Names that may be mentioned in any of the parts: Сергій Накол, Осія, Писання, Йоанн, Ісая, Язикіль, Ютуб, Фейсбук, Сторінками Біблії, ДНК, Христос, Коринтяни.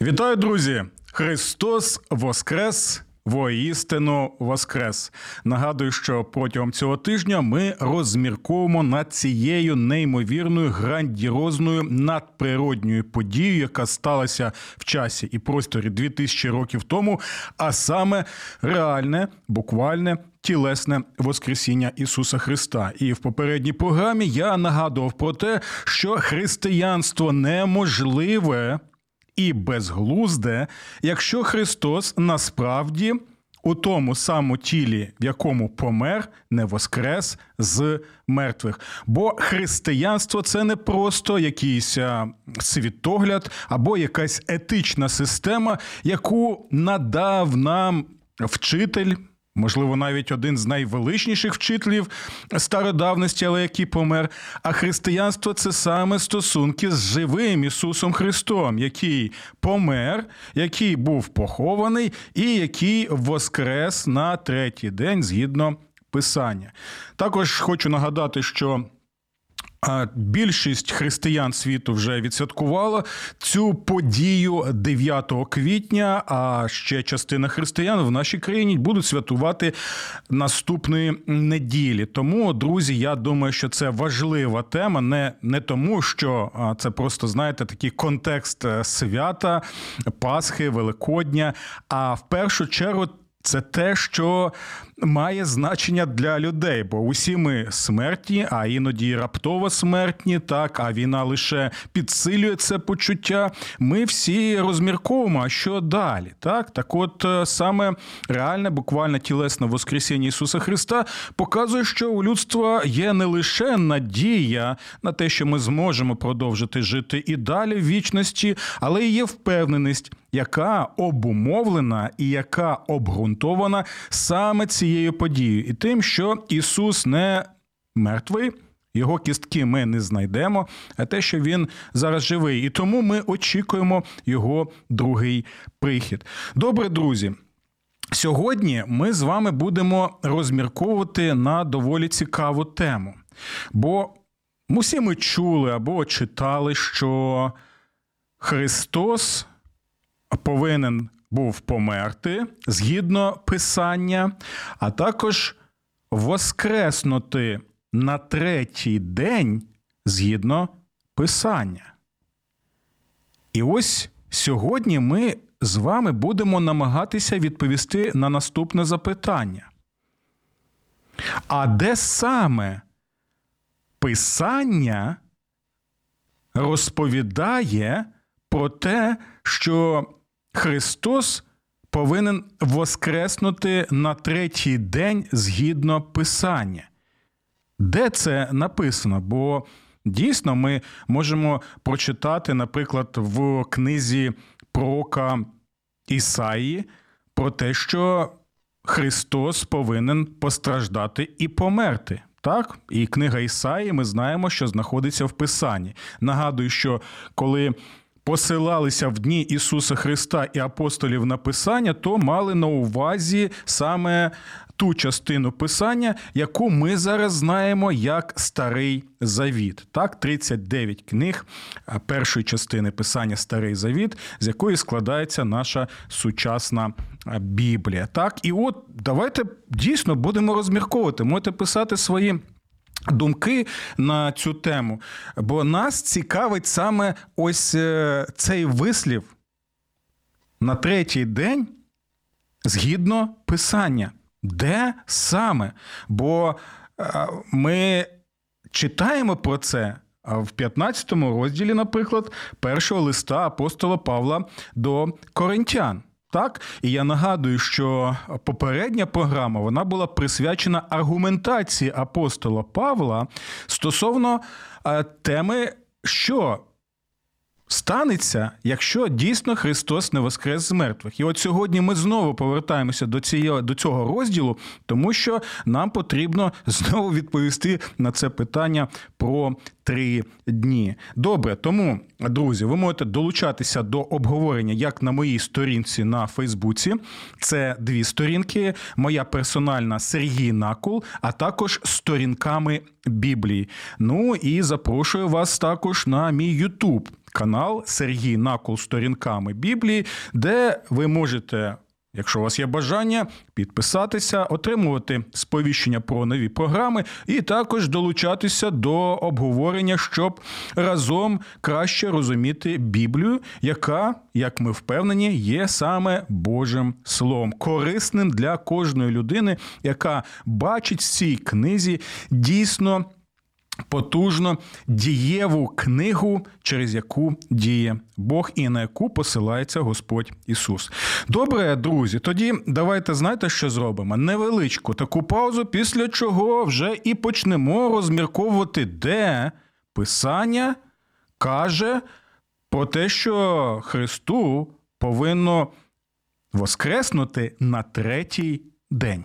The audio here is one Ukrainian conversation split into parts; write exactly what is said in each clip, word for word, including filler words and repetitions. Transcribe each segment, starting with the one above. Вітаю, друзі! Христос воскрес, воістину воскрес. Нагадую, що протягом цього тижня ми розмірковуємо над цією неймовірною, грандіозною, надприродньою подією, яка сталася в часі і просторі дві тисячі років тому, а саме реальне, буквальне, тілесне воскресіння Ісуса Христа. І в попередній програмі я нагадував про те, що християнство неможливе і безглузде, якщо Христос насправді у тому самому тілі, в якому помер, не воскрес з мертвих. Бо християнство – це не просто якийсь світогляд або якась етична система, яку надав нам вчитель, можливо, навіть один з найвеличніших вчителів стародавності, але який помер. А християнство – це саме стосунки з живим Ісусом Христом, який помер, який був похований і який воскрес на третій день, згідно Писання. Також хочу нагадати, що більшість християн світу вже відсвяткувала цю подію дев'ятого квітня, а ще частина християн в нашій країні будуть святкувати наступної неділі. Тому, друзі, я думаю, що це важлива тема, не, не тому, що це просто, знаєте, такий контекст свята, Пасхи, Великодня, а в першу чергу це те, що має значення для людей, бо усі ми смертні, а іноді раптово смертні, так, а війна лише підсилює це почуття. Ми всі розмірковуємо, що далі, так? Так от, саме реальне, буквально тілесне воскресіння Ісуса Христа показує, що у людства є не лише надія на те, що ми зможемо продовжити жити і далі в вічності, але і є впевненість, яка обумовлена і яка обґрунтована саме цією подією. І тим, що Ісус не мертвий, Його кістки ми не знайдемо, а те, що Він зараз живий. І тому ми очікуємо Його другий прихід. Добре, друзі, сьогодні ми з вами будемо розмірковувати на доволі цікаву тему. Бо усі ми чули або читали, що Христос повинен був померти, згідно Писання, а також воскреснути на третій день, згідно Писання. І ось сьогодні ми з вами будемо намагатися відповісти на наступне запитання. А де саме Писання розповідає про те, що Христос повинен воскреснути на третій день згідно Писання? Де це написано? Бо дійсно ми можемо прочитати, наприклад, в книзі пророка Ісаї про те, що Христос повинен постраждати і померти. Так, і книга Ісаї, ми знаємо, що знаходиться в Писанні. Нагадую, що коли посилалися в дні Ісуса Христа і апостолів на Писання, то мали на увазі саме ту частину Писання, яку ми зараз знаємо як Старий Завіт. Так, тридцять дев'ять книг першої частини Писання Старий Завіт, з якої складається наша сучасна Біблія. Так, і от давайте дійсно будемо розмірковувати, можете писати свої думки на цю тему, бо нас цікавить саме ось цей вислів на третій день згідно Писання. Де саме? Бо ми читаємо про це в п'ятнадцятому розділі, наприклад, першого листа апостола Павла до Коринтян. Так? І я нагадую, що попередня програма, вона була присвячена аргументації апостола Павла стосовно теми, що станеться, якщо дійсно Христос не воскрес з мертвих. І от сьогодні ми знову повертаємося до цієї, до цього розділу, тому що нам потрібно знову відповісти на це питання про три дні. Добре, тому, друзі, ви можете долучатися до обговорення, як на моїй сторінці на Фейсбуці. Це дві сторінки. Моя персональна Сергій Накол, а також сторінками Біблії. Ну і запрошую вас також на мій Ютуб канал Сергій Накол сторінками Біблії, де ви можете, якщо у вас є бажання, підписатися, отримувати сповіщення про нові програми і також долучатися до обговорення, щоб разом краще розуміти Біблію, яка, як ми впевнені, є саме Божим Словом, корисним для кожної людини, яка бачить в цій книзі дійсно потужно дієву книгу, через яку діє Бог і на яку посилається Господь Ісус. Добре, друзі, тоді давайте, знаєте, що зробимо? Невеличку таку паузу, після чого вже і почнемо розмірковувати, де Писання каже про те, що Христу повинно воскреснути на третій день.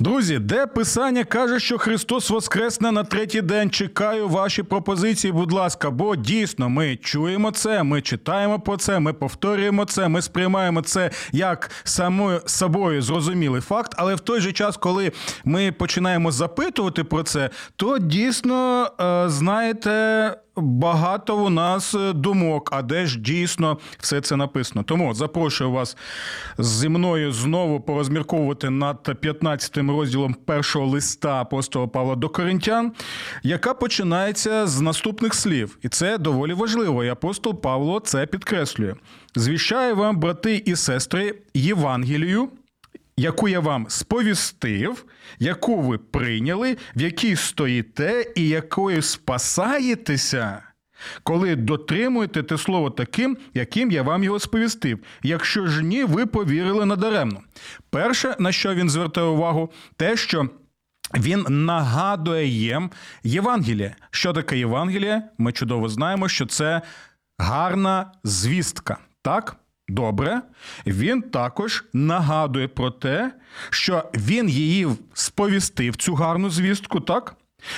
Друзі, де Писання каже, що Христос воскресне на третій день? Чекаю ваші пропозиції, будь ласка, бо дійсно ми чуємо це, ми читаємо про це, ми повторюємо це, ми сприймаємо це як само собою зрозумілий факт, але в той же час, коли ми починаємо запитувати про це, то дійсно, знаєте, багато у нас думок, а де ж дійсно все це написано. Тому запрошую вас зі мною знову порозмірковувати над п'ятнадцятим розділом першого листа апостола Павла до Коринтян, яка починається з наступних слів. І це доволі важливо, і апостол Павло це підкреслює. «Звіщаю вам, брати і сестри, Євангелію, яку я вам сповістив, яку ви прийняли, в якій стоїте і якою спасаєтеся, коли дотримуєте те слово таким, яким я вам його сповістив. Якщо ж ні, ви повірили надаремно». Перше, на що він звертає увагу, те, що він нагадує їм Євангеліє. Що таке Євангеліє? Ми чудово знаємо, що це гарна звістка, так? Добре, він також нагадує про те, що він її сповістив, цю гарну звістку, так?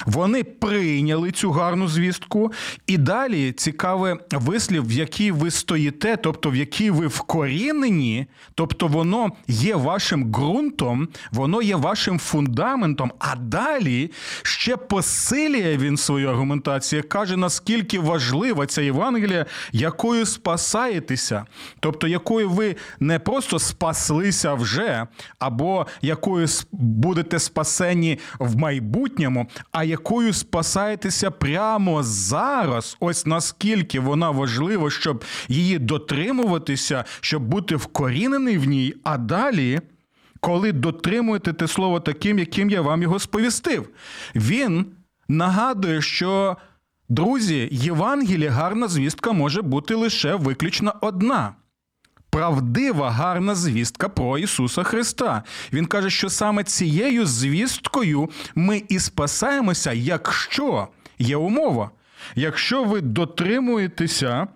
Вони прийняли цю гарну звістку. І далі цікавий вислів, в якій ви стоїте, тобто в якій ви вкорінені, тобто воно є вашим ґрунтом, воно є вашим фундаментом, а далі ще посилює він свою аргументацію, каже, наскільки важлива ця Євангелія, якою спасаєтеся, тобто якою ви не просто спаслися вже, або якою будете спасені в майбутньому, а якою спасаєтеся прямо зараз, ось наскільки вона важлива, щоб її дотримуватися, щоб бути вкорінений в ній, а далі, коли дотримуєте те слово таким, яким я вам його сповістив. Він нагадує, що, друзі, Євангеліє, гарна звістка може бути лише виключно одна. Правдива, гарна звістка про Ісуса Христа. Він каже, що саме цією звісткою ми і спасаємося, якщо є умова. Якщо ви дотримуєтеся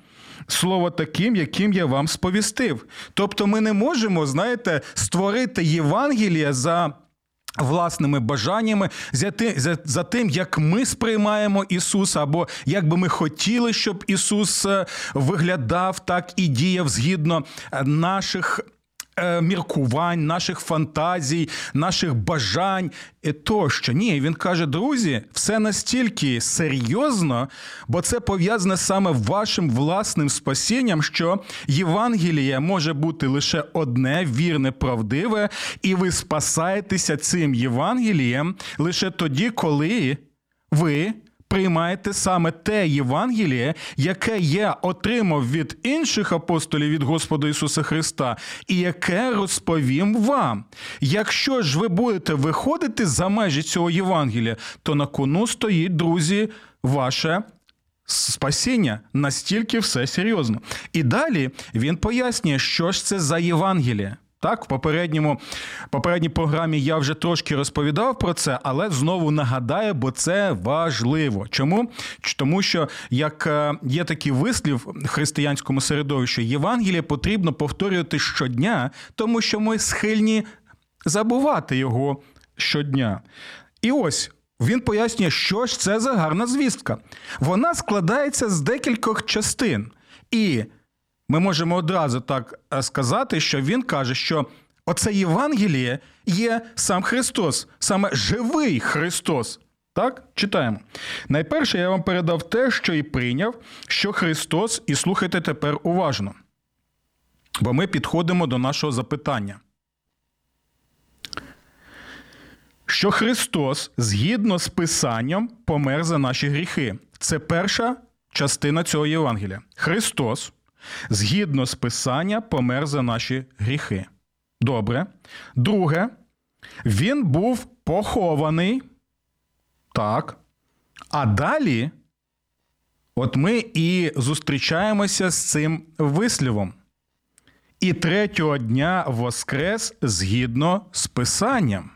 слова таким, яким я вам сповістив. Тобто ми не можемо, знаєте, створити Євангеліє за власними бажаннями, за тим, як ми сприймаємо Ісуса, або як би ми хотіли, щоб Ісус виглядав, так і діяв згідно наших міркувань, наших фантазій, наших бажань і тощо. Ні, він каже, друзі, все настільки серйозно, бо це пов'язане саме вашим власним спасінням, що Євангеліє може бути лише одне, вірне, правдиве, і ви спасаєтеся цим Євангелієм лише тоді, коли ви приймаєте саме те Євангеліє, яке я отримав від інших апостолів, від Господа Ісуса Христа, і яке розповім вам. Якщо ж ви будете виходити за межі цього Євангелія, то на кону стоїть, друзі, ваше спасіння. Настільки все серйозно. І далі він пояснює, що ж це за Євангеліє. Так, в попередньому, попередній програмі я вже трошки розповідав про це, але знову нагадаю, бо це важливо. Чому? Тому що, як є такий вислів в християнському середовищі, Євангеліє потрібно повторювати щодня, тому що ми схильні забувати його щодня. І ось, він пояснює, що ж це за гарна звістка. Вона складається з декількох частин. І ми можемо одразу так сказати, що він каже, що оце Євангеліє є сам Христос, саме живий Христос. Так? Читаємо. Найперше я вам передав те, що і прийняв, що Христос, і слухайте тепер уважно. Бо ми підходимо до нашого запитання. Що Христос, згідно з Писанням, помер за наші гріхи. Це перша частина цього Євангелія. Христос, згідно з Писання, помер за наші гріхи. Добре. Друге. Він був похований. Так. А далі, от ми і зустрічаємося з цим вислівом. І третього дня воскрес згідно з Писанням.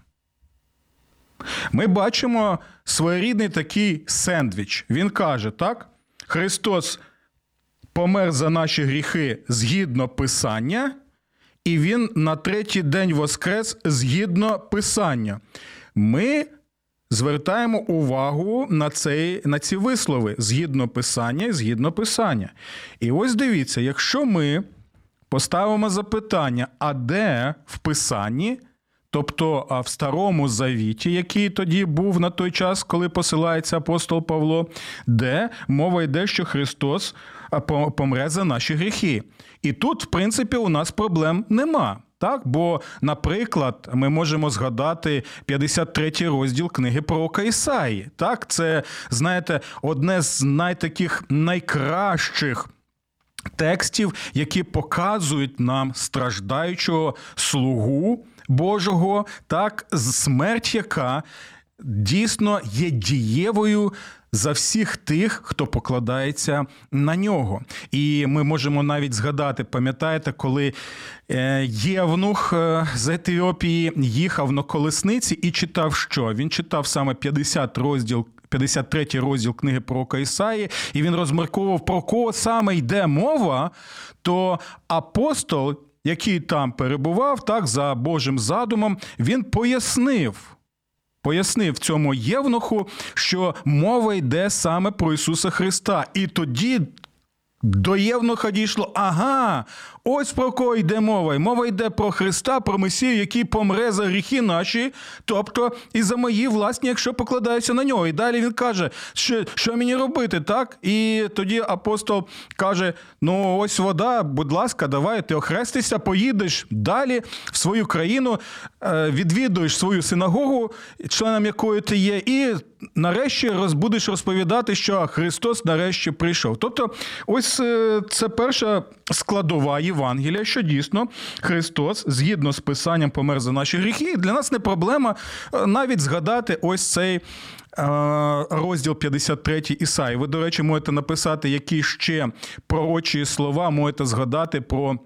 Ми бачимо своєрідний такий сендвіч. Він каже, так? Христос помер за наші гріхи згідно Писання, і він на третій день воскрес згідно Писання. Ми звертаємо увагу на, цей, на ці вислови згідно Писання і згідно Писання. І ось дивіться, якщо ми поставимо запитання, а де в Писанні, тобто в Старому Завіті, який тоді був на той час, коли посилається апостол Павло, де мова йде, що Христос помре за наші гріхи. І тут, в принципі, у нас проблем нема. Так? Бо, наприклад, ми можемо згадати п'ятдесят третій розділ книги пророка Ісаї. Так? Це, знаєте, одне з найтаких найкращих текстів, які показують нам страждаючого слугу Божого, так, смерть, яка дійсно є дієвою за всіх тих, хто покладається на нього. І ми можемо навіть згадати, пам'ятаєте, коли євнух з Етіопії їхав на колесниці і читав що? Він читав саме п'ятдесятий розділ, п'ятдесят третій розділ книги пророка Ісаї, і він розмірковував, про кого саме йде мова, то апостол, який там перебував, так, за Божим задумом, він пояснив, пояснив цьому євнуху, що мова йде саме про Ісуса Христа. І тоді до євнуха дійшло, ага, ось про кого йде мова. І мова йде про Христа, про Месію, який помре за гріхи наші, тобто і за мої власні, якщо покладаюся на нього. І далі він каже, що, що мені робити, так? І тоді апостол каже, ну ось вода, будь ласка, давай, ти охрестися, поїдеш далі в свою країну, відвідуєш свою синагогу, членом якої ти є, і нарешті будеш розповідати, що Христос нарешті прийшов. Тобто, ось це перша складова Євангелія, що дійсно Христос, згідно з Писанням, помер за наші гріхи. І для нас не проблема навіть згадати ось цей розділ п'ятдесят третій Ісаї. Ви, до речі, можете написати, які ще пророчі слова можете згадати про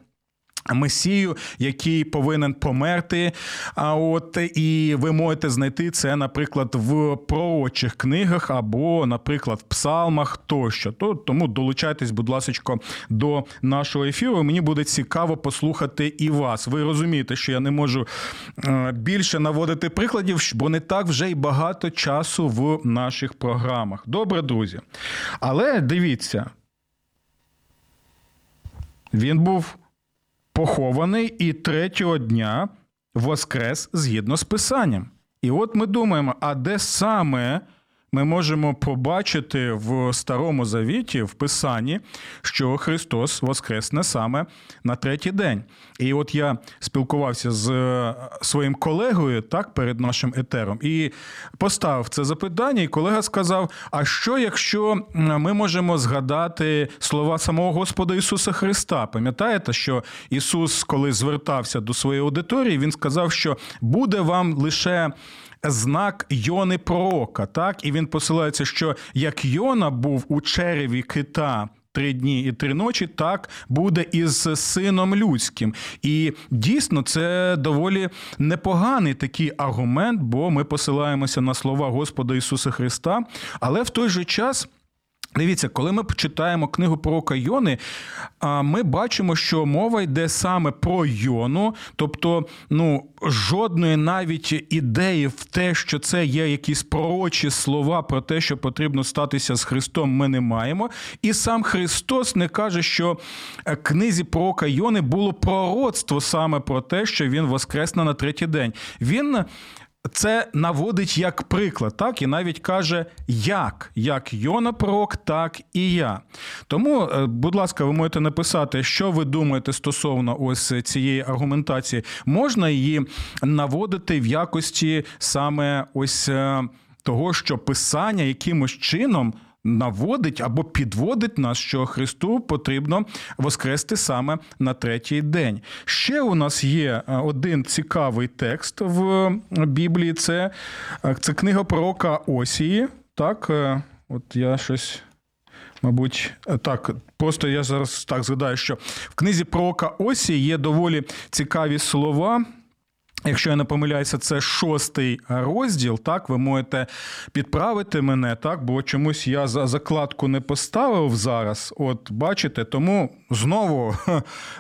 Месію, який повинен померти. А от і ви можете знайти це, наприклад, в пророчих книгах або, наприклад, в псалмах тощо. Тому долучайтесь, будь ласочко, до нашого ефіру. Мені буде цікаво послухати і вас. Ви розумієте, що я не можу більше наводити прикладів, бо не так вже й багато часу в наших програмах. Добре, друзі. Але дивіться, він був похований і третього дня воскрес згідно з Писанням. І от ми думаємо, а де саме ми можемо побачити в Старому Завіті, в Писанні, що Христос воскресне саме на третій день. І от я спілкувався з своїм колегою, так, перед нашим етером, і поставив це запитання, і колега сказав, а що, якщо ми можемо згадати слова самого Господа Ісуса Христа? Пам'ятаєте, що Ісус, коли звертався до своєї аудиторії, він сказав, що буде вам лише знак Йони пророка, так? І він посилається, що як Йона був у череві кита три дні і три ночі, так буде і з Сином Людським. І дійсно, це доволі непоганий такий аргумент, бо ми посилаємося на слова Господа Ісуса Христа, але в той же час, дивіться, коли ми читаємо книгу пророка Йони, ми бачимо, що мова йде саме про Йону, тобто, ну, жодної навіть ідеї в те, що це є якісь пророчі слова про те, що потрібно статися з Христом, ми не маємо. І сам Христос не каже, що в книзі пророка Йони було пророцтво саме про те, що він воскресне на третій день. Він це наводить як приклад, так? І навіть каже, як, як Йона пророк, так і я. Тому, будь ласка, ви можете написати, що ви думаєте стосовно ось цієї аргументації. Можна її наводити в якості саме ось того, що Писання якимось чином наводить або підводить нас, що Христу потрібно воскрести саме на третій день. Ще у нас є один цікавий текст в Біблії, це, це книга пророка Осії. Так, от я щось, мабуть, так, просто я зараз так згадаю, що в книзі пророка Осії є доволі цікаві слова. Якщо я не помиляюся, це шостий розділ, так, ви можете підправити мене, так, бо чомусь я за закладку не поставив зараз, от бачите, тому знову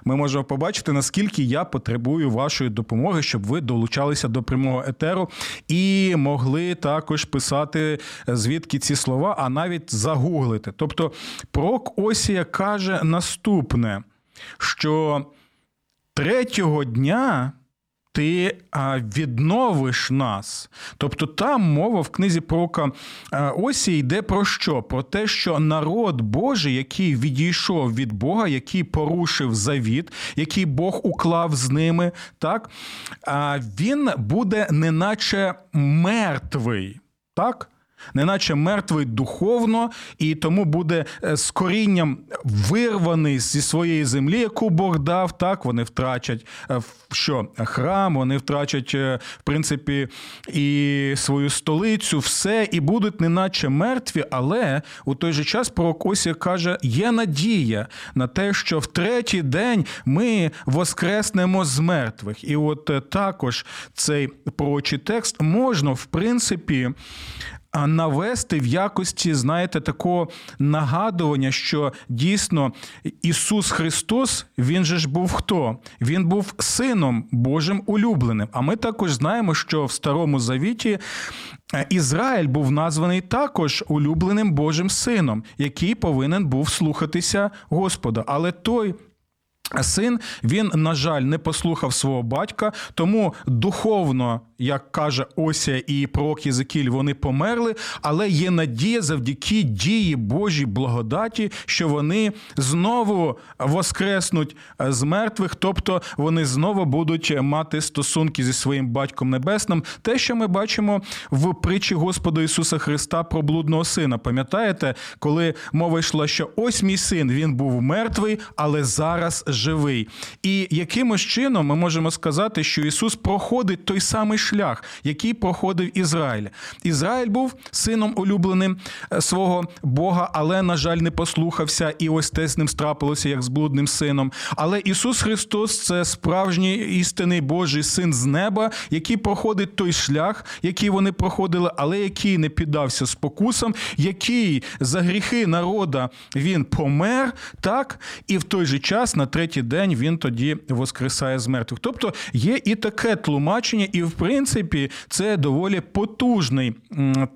ми можемо побачити, наскільки я потребую вашої допомоги, щоб ви долучалися до прямого етеру і могли також писати, звідки ці слова, а навіть загуглити. Тобто, пророк Осія каже наступне, що третього дня ти відновиш нас. Тобто там мова в книзі пророка Осії йде про що? Про те, що народ Божий, який відійшов від Бога, який порушив завіт, який Бог уклав з ними, так? Він буде неначе мертвий, так? Неначе мертвий духовно, і тому буде з корінням вирваний зі своєї землі, яку Бог дав, так, вони втрачать що? Храм, вони втрачать, в принципі, і свою столицю, все, і будуть неначе мертві, але у той же час пророк Осія каже, є надія на те, що в третій день ми воскреснемо з мертвих. І от також цей пророчий текст можна, в принципі, навести в якості, знаєте, такого нагадування, що дійсно Ісус Христос, Він же ж був хто? Він був Сином Божим улюбленим. А ми також знаємо, що в Старому Завіті Ізраїль був названий також улюбленим Божим Сином, який повинен був слухатися Господа. Але той Син, він, на жаль, не послухав свого батька, тому духовно, як каже Осія і пророк Язикіль, вони померли, але є надія завдяки дії Божій благодаті, що вони знову воскреснуть з мертвих, тобто вони знову будуть мати стосунки зі своїм Батьком Небесним. Те, що ми бачимо в притчі Господа Ісуса Христа про блудного сина. Пам'ятаєте, коли мова йшла, що ось мій син, він був мертвий, але зараз живий. І якимось чином ми можемо сказати, що Ісус проходить той самий шлях, який проходив Ізраїль. Ізраїль був сином улюбленим свого Бога, але, на жаль, не послухався, і ось те з ним страпилося, як з блудним сином. Але Ісус Христос – це справжній істинний Божий Син з неба, який проходить той шлях, який вони проходили, але який не піддався спокусам, який за гріхи народа він помер, так, і в той же час на третій третій день він тоді воскресає з мертвих. Тобто є і таке тлумачення, і в принципі це доволі потужний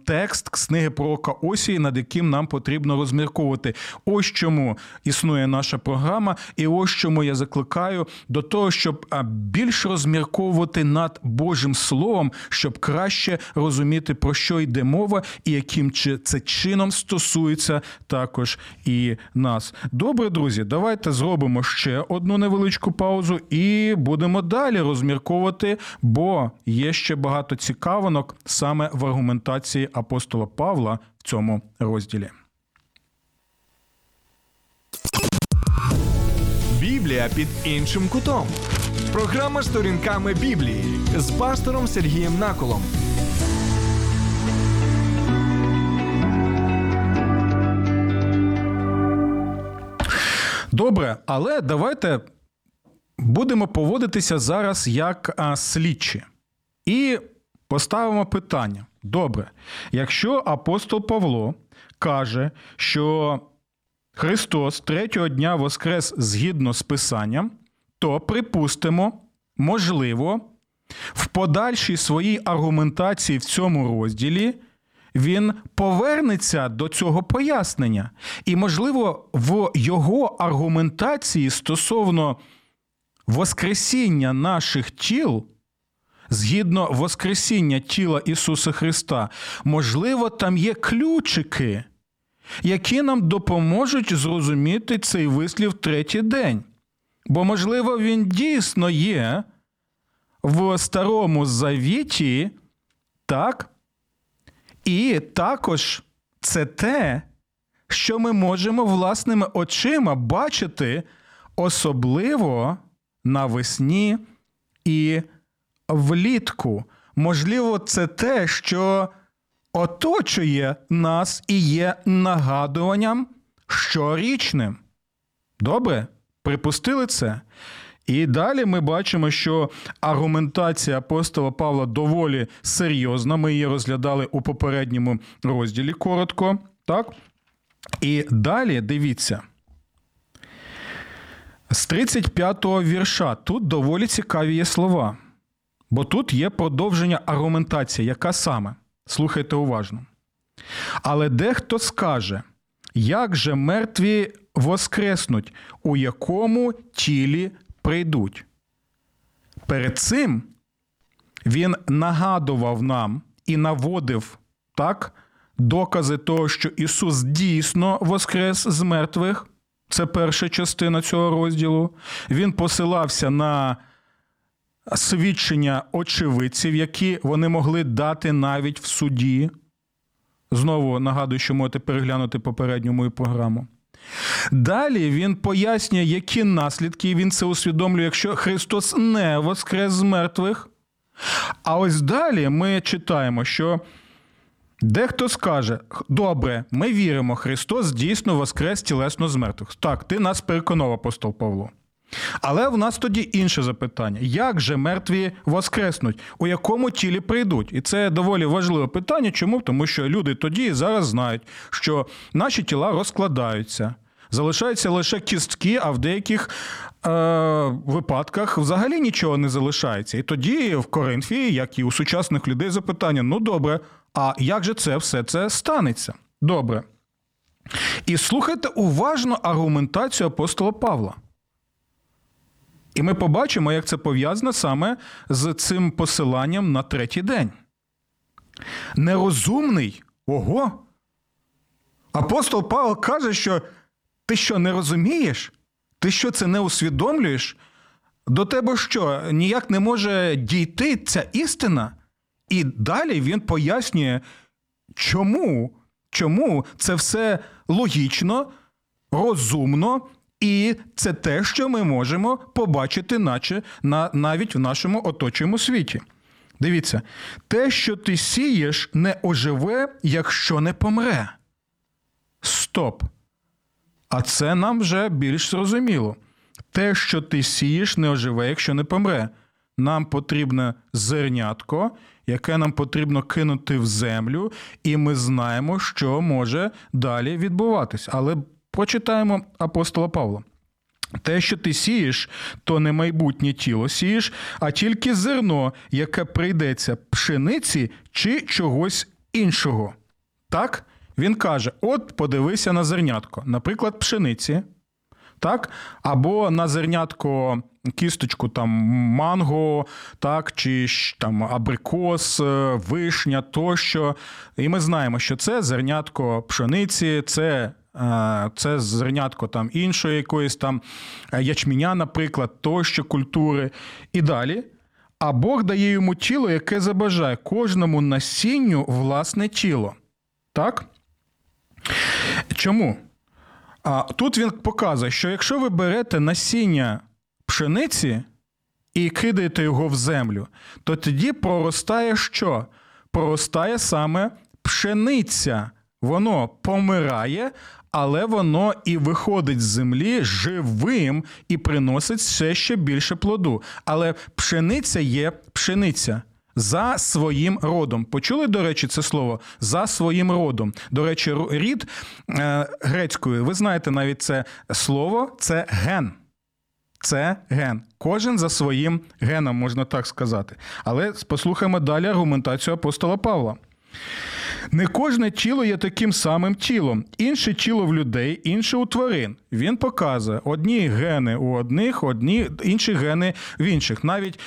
текст з книги пророка Осії, над яким нам потрібно розмірковувати. Ось чому існує наша програма, і ось чому я закликаю до того, щоб більш розмірковувати над Божим Словом, щоб краще розуміти, про що йде мова, і яким це чином стосується також і нас. Добре, друзі, давайте зробимо ще одну невеличку паузу і будемо далі розмірковувати, бо є ще багато цікавинок саме в аргументації апостола Павла в цьому розділі. Біблія під іншим кутом. Програма «Сторінками Біблії» з пастором Сергієм Наколом. Добре, але давайте будемо поводитися зараз як а, слідчі. І поставимо питання. Добре, якщо апостол Павло каже, що Христос третього дня воскрес згідно з Писанням, то припустимо, можливо, в подальшій своїй аргументації в цьому розділі він повернеться до цього пояснення. І, можливо, в його аргументації стосовно воскресіння наших тіл, згідно воскресіння тіла Ісуса Христа, можливо, там є ключики, які нам допоможуть зрозуміти цей вислів «третій день». Бо, можливо, він дійсно є в Старому Завіті, так? І також це те, що ми можемо власними очима бачити особливо навесні і влітку. Можливо, це те, що оточує нас і є нагадуванням щорічним. Добре? Припустили це? І далі ми бачимо, що аргументація апостола Павла доволі серйозна. Ми її розглядали у попередньому розділі коротко. Так? І далі, дивіться, з тридцять п'ятого вірша тут доволі цікаві є слова. Бо тут є продовження аргументації, яка саме? Слухайте уважно. Але дехто скаже, як же мертві воскреснуть, у якому тілі прийдуть. Перед цим він нагадував нам і наводив, так, докази того, що Ісус дійсно воскрес з мертвих. Це перша частина цього розділу. Він посилався на свідчення очевидців, які вони могли дати навіть в суді. Знову нагадую, що можете переглянути попередню мою програму. Далі він пояснює, які наслідки, і він це усвідомлює, якщо Христос не воскрес з мертвих. А ось далі ми читаємо, що дехто скаже, добре, ми віримо, Христос дійсно воскрес тілесно з мертвих. Так, ти нас переконав, апостол Павло. Але в нас тоді інше запитання. Як же мертві воскреснуть? У якому тілі прийдуть? І це доволі важливе питання. Чому? Тому що люди тоді і зараз знають, що наші тіла розкладаються. Залишаються лише кістки, а в деяких е- випадках взагалі нічого не залишається. І тоді в Коринфі, як і у сучасних людей, запитання, ну добре, а як же це все це станеться? Добре. І слухайте уважно аргументацію апостола Павла. І ми побачимо, як це пов'язано саме з цим посиланням на третій день. Нерозумний? Ого! Апостол Павло каже, що ти що, не розумієш? Ти що, це не усвідомлюєш? До тебе що, ніяк не може дійти ця істина? І далі він пояснює, чому, чому це все логічно, розумно, і це те, що ми можемо побачити наче на, навіть в нашому оточуємо світі. Дивіться. Те, що ти сієш, не оживе, якщо не помре. Стоп. А це нам вже більш зрозуміло. Те, що ти сієш, не оживе, якщо не помре. Нам потрібне зернятко, яке нам потрібно кинути в землю, і ми знаємо, що може далі відбуватись. Але прочитаємо апостола Павла. Те, що ти сієш, то не майбутнє тіло сієш, а тільки зерно, яке прийдеться пшениці чи чогось іншого. Так? Він каже, от подивися на зернятко, наприклад, пшениці, так? Або на зернятко кісточку там манго, так, чи там абрикос, вишня тощо. І ми знаємо, що це зернятко пшениці, це це зернятко там іншої якоїсь там ячменя, наприклад, тощо культури і далі. А Бог дає йому тіло, яке забажає кожному насінню власне тіло. Так? Чому? А тут він показує, що якщо ви берете насіння пшениці і кидаєте його в землю, то тоді проростає що? Проростає саме пшениця. Воно помирає, але воно і виходить з землі живим і приносить все ще більше плоду. Але пшениця є пшениця. За своїм родом. Почули, до речі, це слово? За своїм родом. До речі, рід грецькою, ви знаєте навіть це слово, це ген. Це ген. Кожен за своїм геном, можна так сказати. Але послухаємо далі аргументацію апостола Павла. Не кожне тіло є таким самим тілом. Інше тіло в людей, інше у тварин. Він показує, одні гени у одних, одні, інші гени в інших. Навіть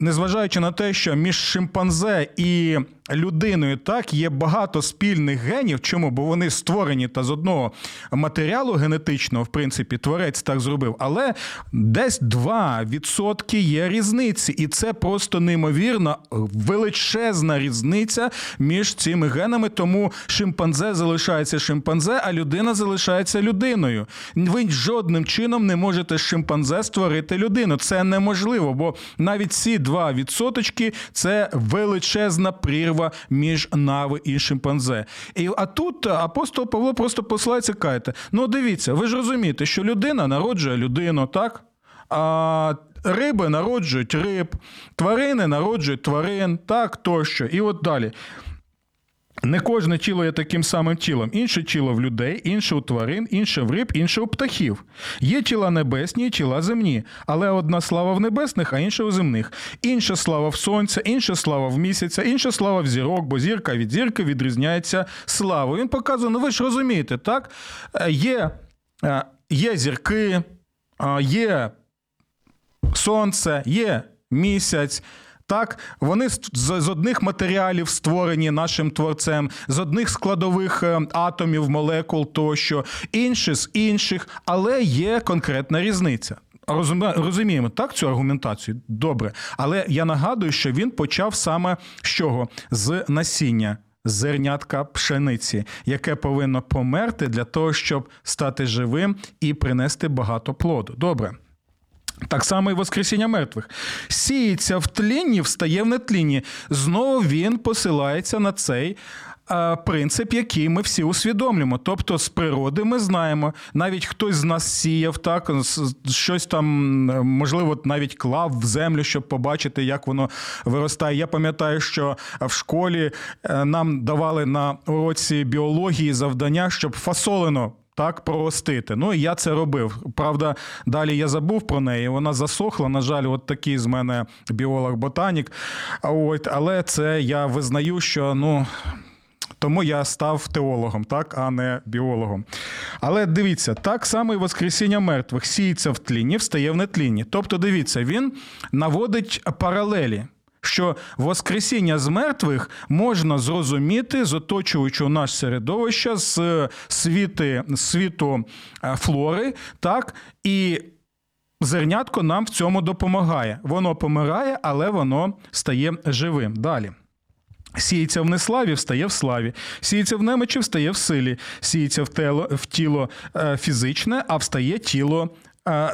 незважаючи на те, що між шимпанзе і людиною так є багато спільних генів. Чому? Бо вони створені та з одного матеріалу генетичного, в принципі, творець так зробив. Але десь два відсотки є різниці. І це просто неймовірна величезна різниця між цими генами. Тому шимпанзе залишається шимпанзе, а людина залишається людиною. Ви жодним чином не можете з шимпанзе створити людину. Це неможливо, бо навіть ці два відсотки – це величезна прірва між нави і шимпанзе. І, а тут апостол Павло просто посилається, каже, ну дивіться, ви ж розумієте, що людина народжує людину, так? А риби народжують риб, тварини народжують тварин, так, тощо. І от далі. Не кожне тіло є таким самим тілом. Інше тіло в людей, інше у тварин, інше в риб, інше у птахів. Є тіла небесні і тіла земні, але одна слава в небесних, а інша у земних. Інша слава в сонця, інша слава в місяця, інша слава в зірок, бо зірка від зірки відрізняється славою. Він показує, ну ви ж розумієте, так? Є, є зірки, є сонце, є місяць. Так, вони з одних матеріалів створені нашим творцем, з одних складових атомів, молекул тощо, інші з інших, але є конкретна різниця. Розуміємо, так, цю аргументацію? Добре. Але я нагадую, що він почав саме з чого? З насіння, зернятка пшениці, яке повинно померти для того, щоб стати живим і принести багато плоду. Добре. Так само і воскресіння мертвих. Сіється в тлінні, встає в нетлінні. Знову він посилається на цей е, принцип, який ми всі усвідомлюємо. Тобто з природи ми знаємо, навіть хтось з нас сіяв, так, щось там, можливо, навіть клав в землю, щоб побачити, як воно виростає. Я пам'ятаю, що в школі нам давали на уроці біології завдання, щоб фасолину так проростити. Ну, я це робив. Правда, далі я забув про неї, вона засохла, на жаль, от такий з мене біолог-ботанік. От, але це я визнаю, що, ну, тому я став теологом, так, а не біологом. Але дивіться, так само і воскресіння мертвих. Сіється в тлінні, встає в нетлінні. Тобто, дивіться, він наводить паралелі, що воскресіння з мертвих можна зрозуміти з оточуючого наше середовище, з світи, світу флори, так, і зернятко нам в цьому допомагає. Воно помирає, але воно стає живим. Далі. Сіється в неславі, встає в славі. Сіється в немочі, встає в силі. Сіється в тело, в тіло фізичне, а встає тіло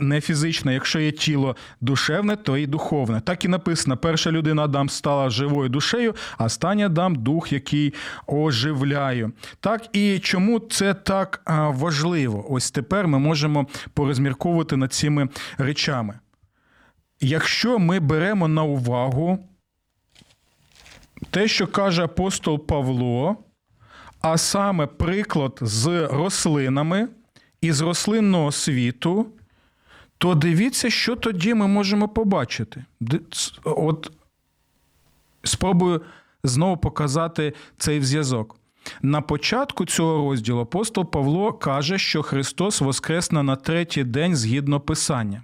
не фізичне. Якщо є тіло душевне, то і духовне. Так і написано, перша людина Адам стала живою душею, а останній Адам – дух, який оживляє. Так, і чому це так важливо? Ось тепер ми можемо порозмірковувати над цими речами. Якщо ми беремо на увагу те, що каже апостол Павло, а саме приклад з рослинами і з рослинного світу, то дивіться, що тоді ми можемо побачити. От спробую знову показати цей зв'язок. На початку цього розділу апостол Павло каже, що Христос воскресне на третій день згідно Писання.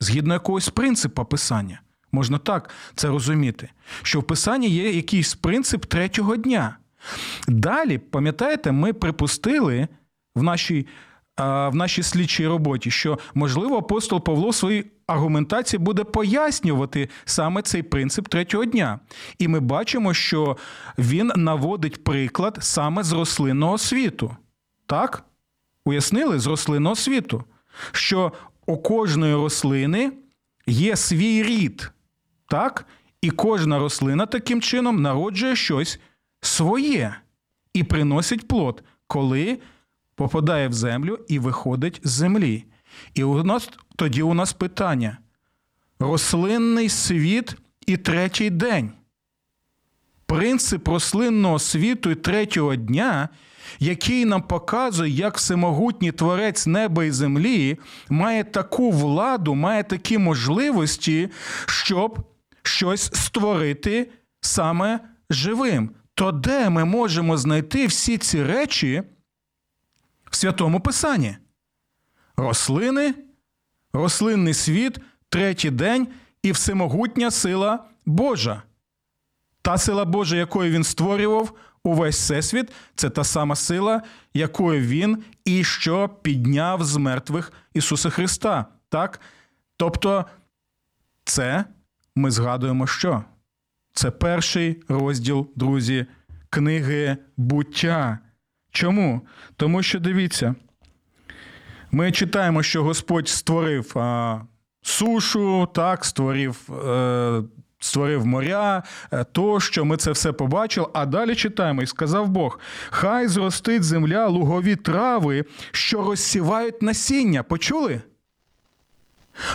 Згідно якогось принципу Писання. Можна так це розуміти. Що в Писанні є якийсь принцип третього дня. Далі, пам'ятаєте, ми припустили в нашій, в нашій слідчій роботі, що, можливо, апостол Павло в своїй аргументації буде пояснювати саме цей принцип третього дня. І ми бачимо, що він наводить приклад саме з рослинного світу. Так? Уяснили? З рослинного світу. Що у кожної рослини є свій рід. Так? І кожна рослина таким чином народжує щось своє і приносить плод, коли попадає в землю і виходить з землі. І у нас, тоді у нас питання. Рослинний світ і третій день. Принцип рослинного світу і третього дня, який нам показує, як всемогутній творець неба і землі має таку владу, має такі можливості, щоб щось створити саме живим. То де ми можемо знайти всі ці речі в Святому Писанні? Рослини, рослинний світ, третій день і всемогутня сила Божа. Та сила Божа, якою він створював увесь Всесвіт, це та сама сила, якою він і що підняв з мертвих Ісуса Христа. Так? Тобто це ми згадуємо що? Це перший розділ, друзі, книги «Буття». Чому? Тому що, дивіться, ми читаємо, що Господь створив а, сушу, так, створив, е, створив моря, то, що ми це все побачили. А далі читаємо, і сказав Бог, «Хай зростить земля лугові трави, що розсівають насіння». Почули?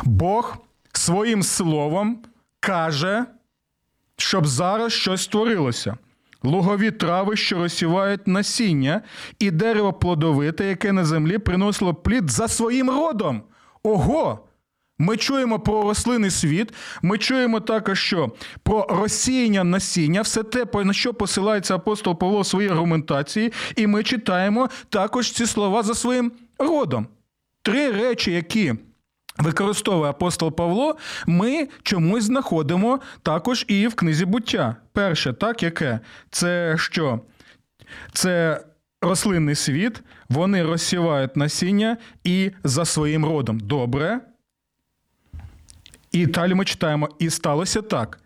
Бог своїм словом каже, щоб зараз щось створилося. Лугові трави, що розсівають насіння, і дерево плодовите, яке на землі приносило плід за своїм родом. Ого! Ми чуємо про рослинний світ, ми чуємо також, що про розсіяння насіння, все те, на що посилається апостол Павло в своїй аргументації, і ми читаємо також ці слова за своїм родом. Три речі, які використовує апостол Павло, ми чомусь знаходимо також і в книзі «Буття». Перше, так, яке? Це що? Це рослинний світ, вони розсівають насіння і за своїм родом. Добре. І далі ми читаємо, і сталося так.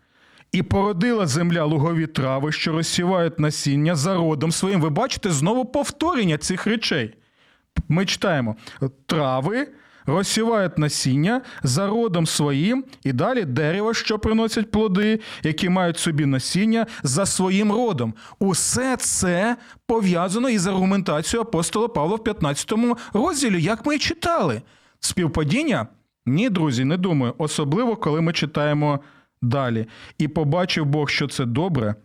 І породила земля лугові трави, що розсівають насіння за родом своїм. Ви бачите знову повторення цих речей. Ми читаємо, трави розсівають насіння за родом своїм, і далі дерева, що приносять плоди, які мають собі насіння, за своїм родом. Усе це пов'язано із аргументацією апостола Павла в п'ятнадцятому розділі, як ми і читали. Співпадіння? Ні, друзі, не думаю. Особливо, коли ми читаємо далі. «І побачив Бог, що це добре,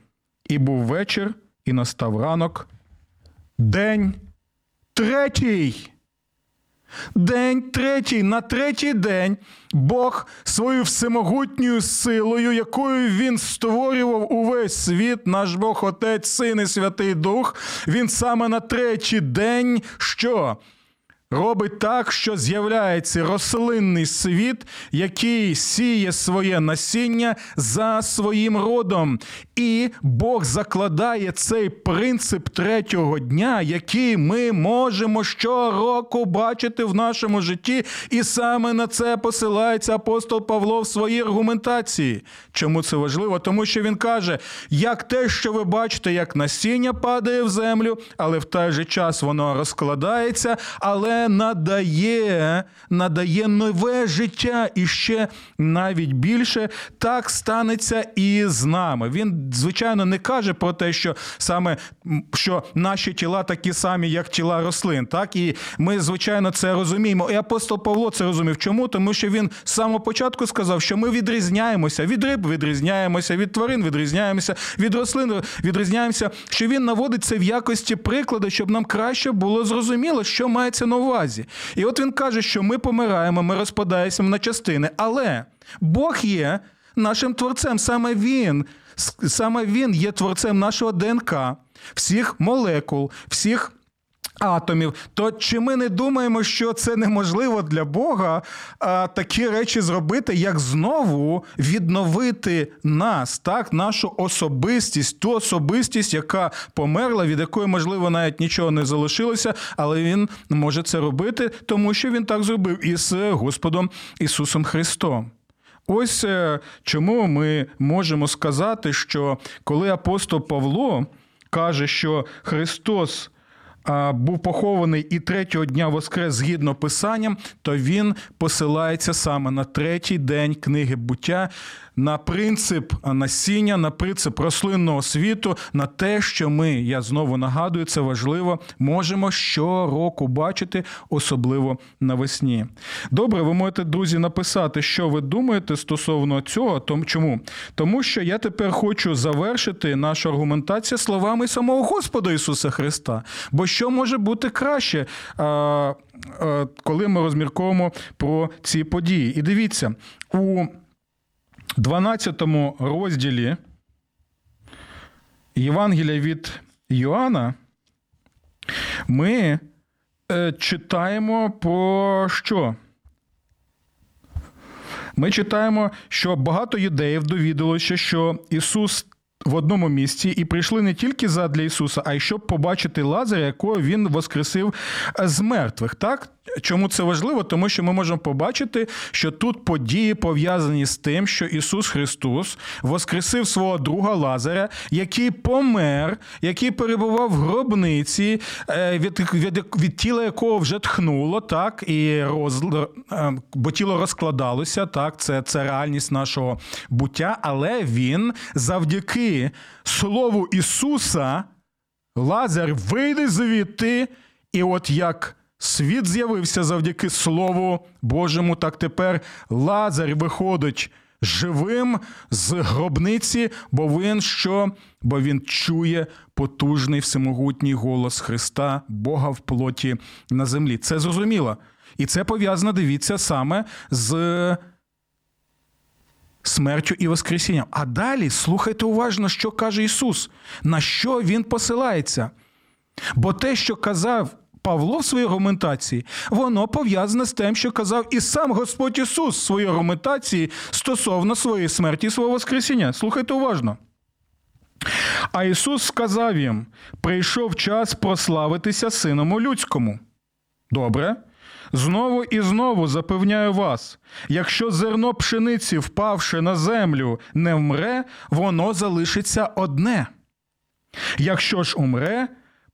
і був вечір, і настав ранок, день третій». День третій, на третій день Бог свою всемогутньою силою, якою він створював увесь світ, наш Бог, Отець, Син і Святий Дух, він саме на третій день що? Робить так, що з'являється рослинний світ, який сіє своє насіння за своїм родом. І Бог закладає цей принцип третього дня, який ми можемо щороку бачити в нашому житті. І саме на це посилається апостол Павло в своїй аргументації. Чому це важливо? Тому що він каже, як те, що ви бачите, як насіння падає в землю, але в той же час воно розкладається, але Надає, надає нове життя і ще навіть більше, так станеться і з нами. Він, звичайно, не каже про те, що саме що наші тіла такі самі, як тіла рослин. Так? І ми, звичайно, це розуміємо. І апостол Павло це розумів. Чому? Тому що він з самого початку сказав, що ми відрізняємося від риб, відрізняємося від тварин, відрізняємося від рослин, відрізняємося, що він наводить це в якості прикладу, щоб нам краще було зрозуміло, що мається на увазі. увазі. І от він каже, що ми помираємо, ми розпадаємося на частини, але Бог є нашим творцем, саме він, саме він є творцем нашого ДНК, всіх молекул, всіх атомів. То чи ми не думаємо, що це неможливо для Бога а, такі речі зробити, як знову відновити нас, так, нашу особистість, ту особистість, яка померла, від якої, можливо, навіть нічого не залишилося, але він може це робити, тому що він так зробив із Господом Ісусом Христом. Ось чому ми можемо сказати, що коли апостол Павло каже, що Христос був похований і третього дня воскрес згідно Писанням, то він посилається саме на третій день книги «Буття», на принцип насіння, на принцип рослинного світу, на те, що ми, я знову нагадую, це важливо, можемо щороку бачити, особливо навесні. Добре, ви можете, друзі, написати, що ви думаєте стосовно цього. Тому, чому? Тому що я тепер хочу завершити нашу аргументацію словами самого Господа Ісуса Христа. Бо що може бути краще, коли ми розмірковуємо про ці події? І дивіться, у дванадцятому розділі Євангелія від Йоанна ми читаємо про що? Ми читаємо, що багато юдеїв довідалося, що Ісус в одному місці, і прийшли не тільки задля Ісуса, а й щоб побачити Лазаря, якого Він воскресив з мертвих. Так? Чому це важливо? Тому що ми можемо побачити, що тут події пов'язані з тим, що Ісус Христос воскресив свого друга Лазаря, який помер, який перебував в гробниці, від, від, від тіла якого вже тхнуло, так, і роз, бо тіло розкладалося, так, це, це реальність нашого буття, але він завдяки слову Ісуса, Лазар вийде звідти, і от як світ з'явився завдяки Слову Божому, так тепер Лазар виходить живим з гробниці, бо він що? Бо він чує потужний всемогутній голос Христа, Бога в плоті на землі. Це зрозуміло. І це пов'язано, дивіться, саме з смертю і воскресінням. А далі слухайте уважно, що каже Ісус, на що Він посилається. Бо те, що казав Павло в своїй аргументації, воно пов'язане з тим, що казав і сам Господь Ісус в своїй аргументації стосовно своєї смерті і свого воскресіння. Слухайте уважно. А Ісус сказав їм, прийшов час прославитися Синому Людському. Добре. Знову і знову запевняю вас, якщо зерно пшениці, впавши на землю, не вмре, воно залишиться одне. Якщо ж умре,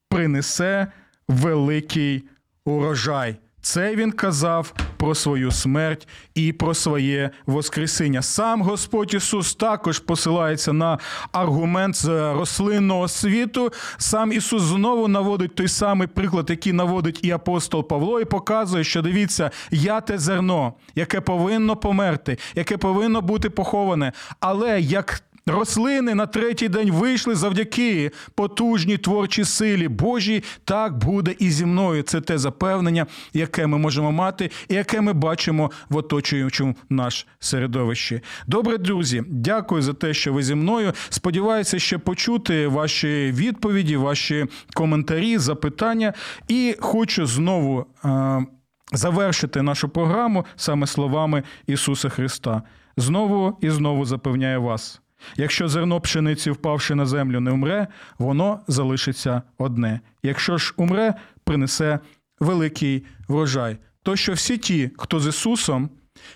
принесе великий урожай. Це він казав про свою смерть і про своє воскресіння. Сам Господь Ісус також посилається на аргумент з рослинного світу. Сам Ісус знову наводить той самий приклад, який наводить і апостол Павло, і показує, що дивіться, я те зерно, яке повинно померти, яке повинно бути поховане, але як рослини на третій день вийшли завдяки потужній творчій силі Божій, так буде і зі мною. Це те запевнення, яке ми можемо мати і яке ми бачимо в оточуючому наш середовищі. Добре, друзі, дякую за те, що ви зі мною. Сподіваюся ще почути ваші відповіді, ваші коментарі, запитання. І хочу знову е- завершити нашу програму саме словами Ісуса Христа. Знову і знову запевняю вас. Якщо зерно пшениці, впавши на землю, не умре, воно залишиться одне. Якщо ж умре, принесе великий врожай. То, що всі ті, хто з Ісусом,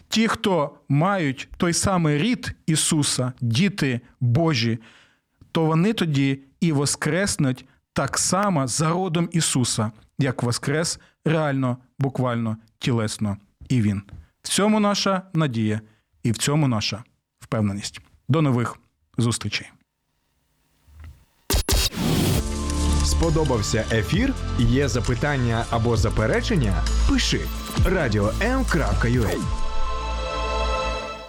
ті, хто мають той самий рід Ісуса, діти Божі, то вони тоді і воскреснуть так само за родом Ісуса, як воскрес реально, буквально, тілесно і Він. В цьому наша надія і в цьому наша впевненість. До нових зустрічей. Сподобався ефір? Є запитання або заперечення? Пиши радіо ем крапка ю а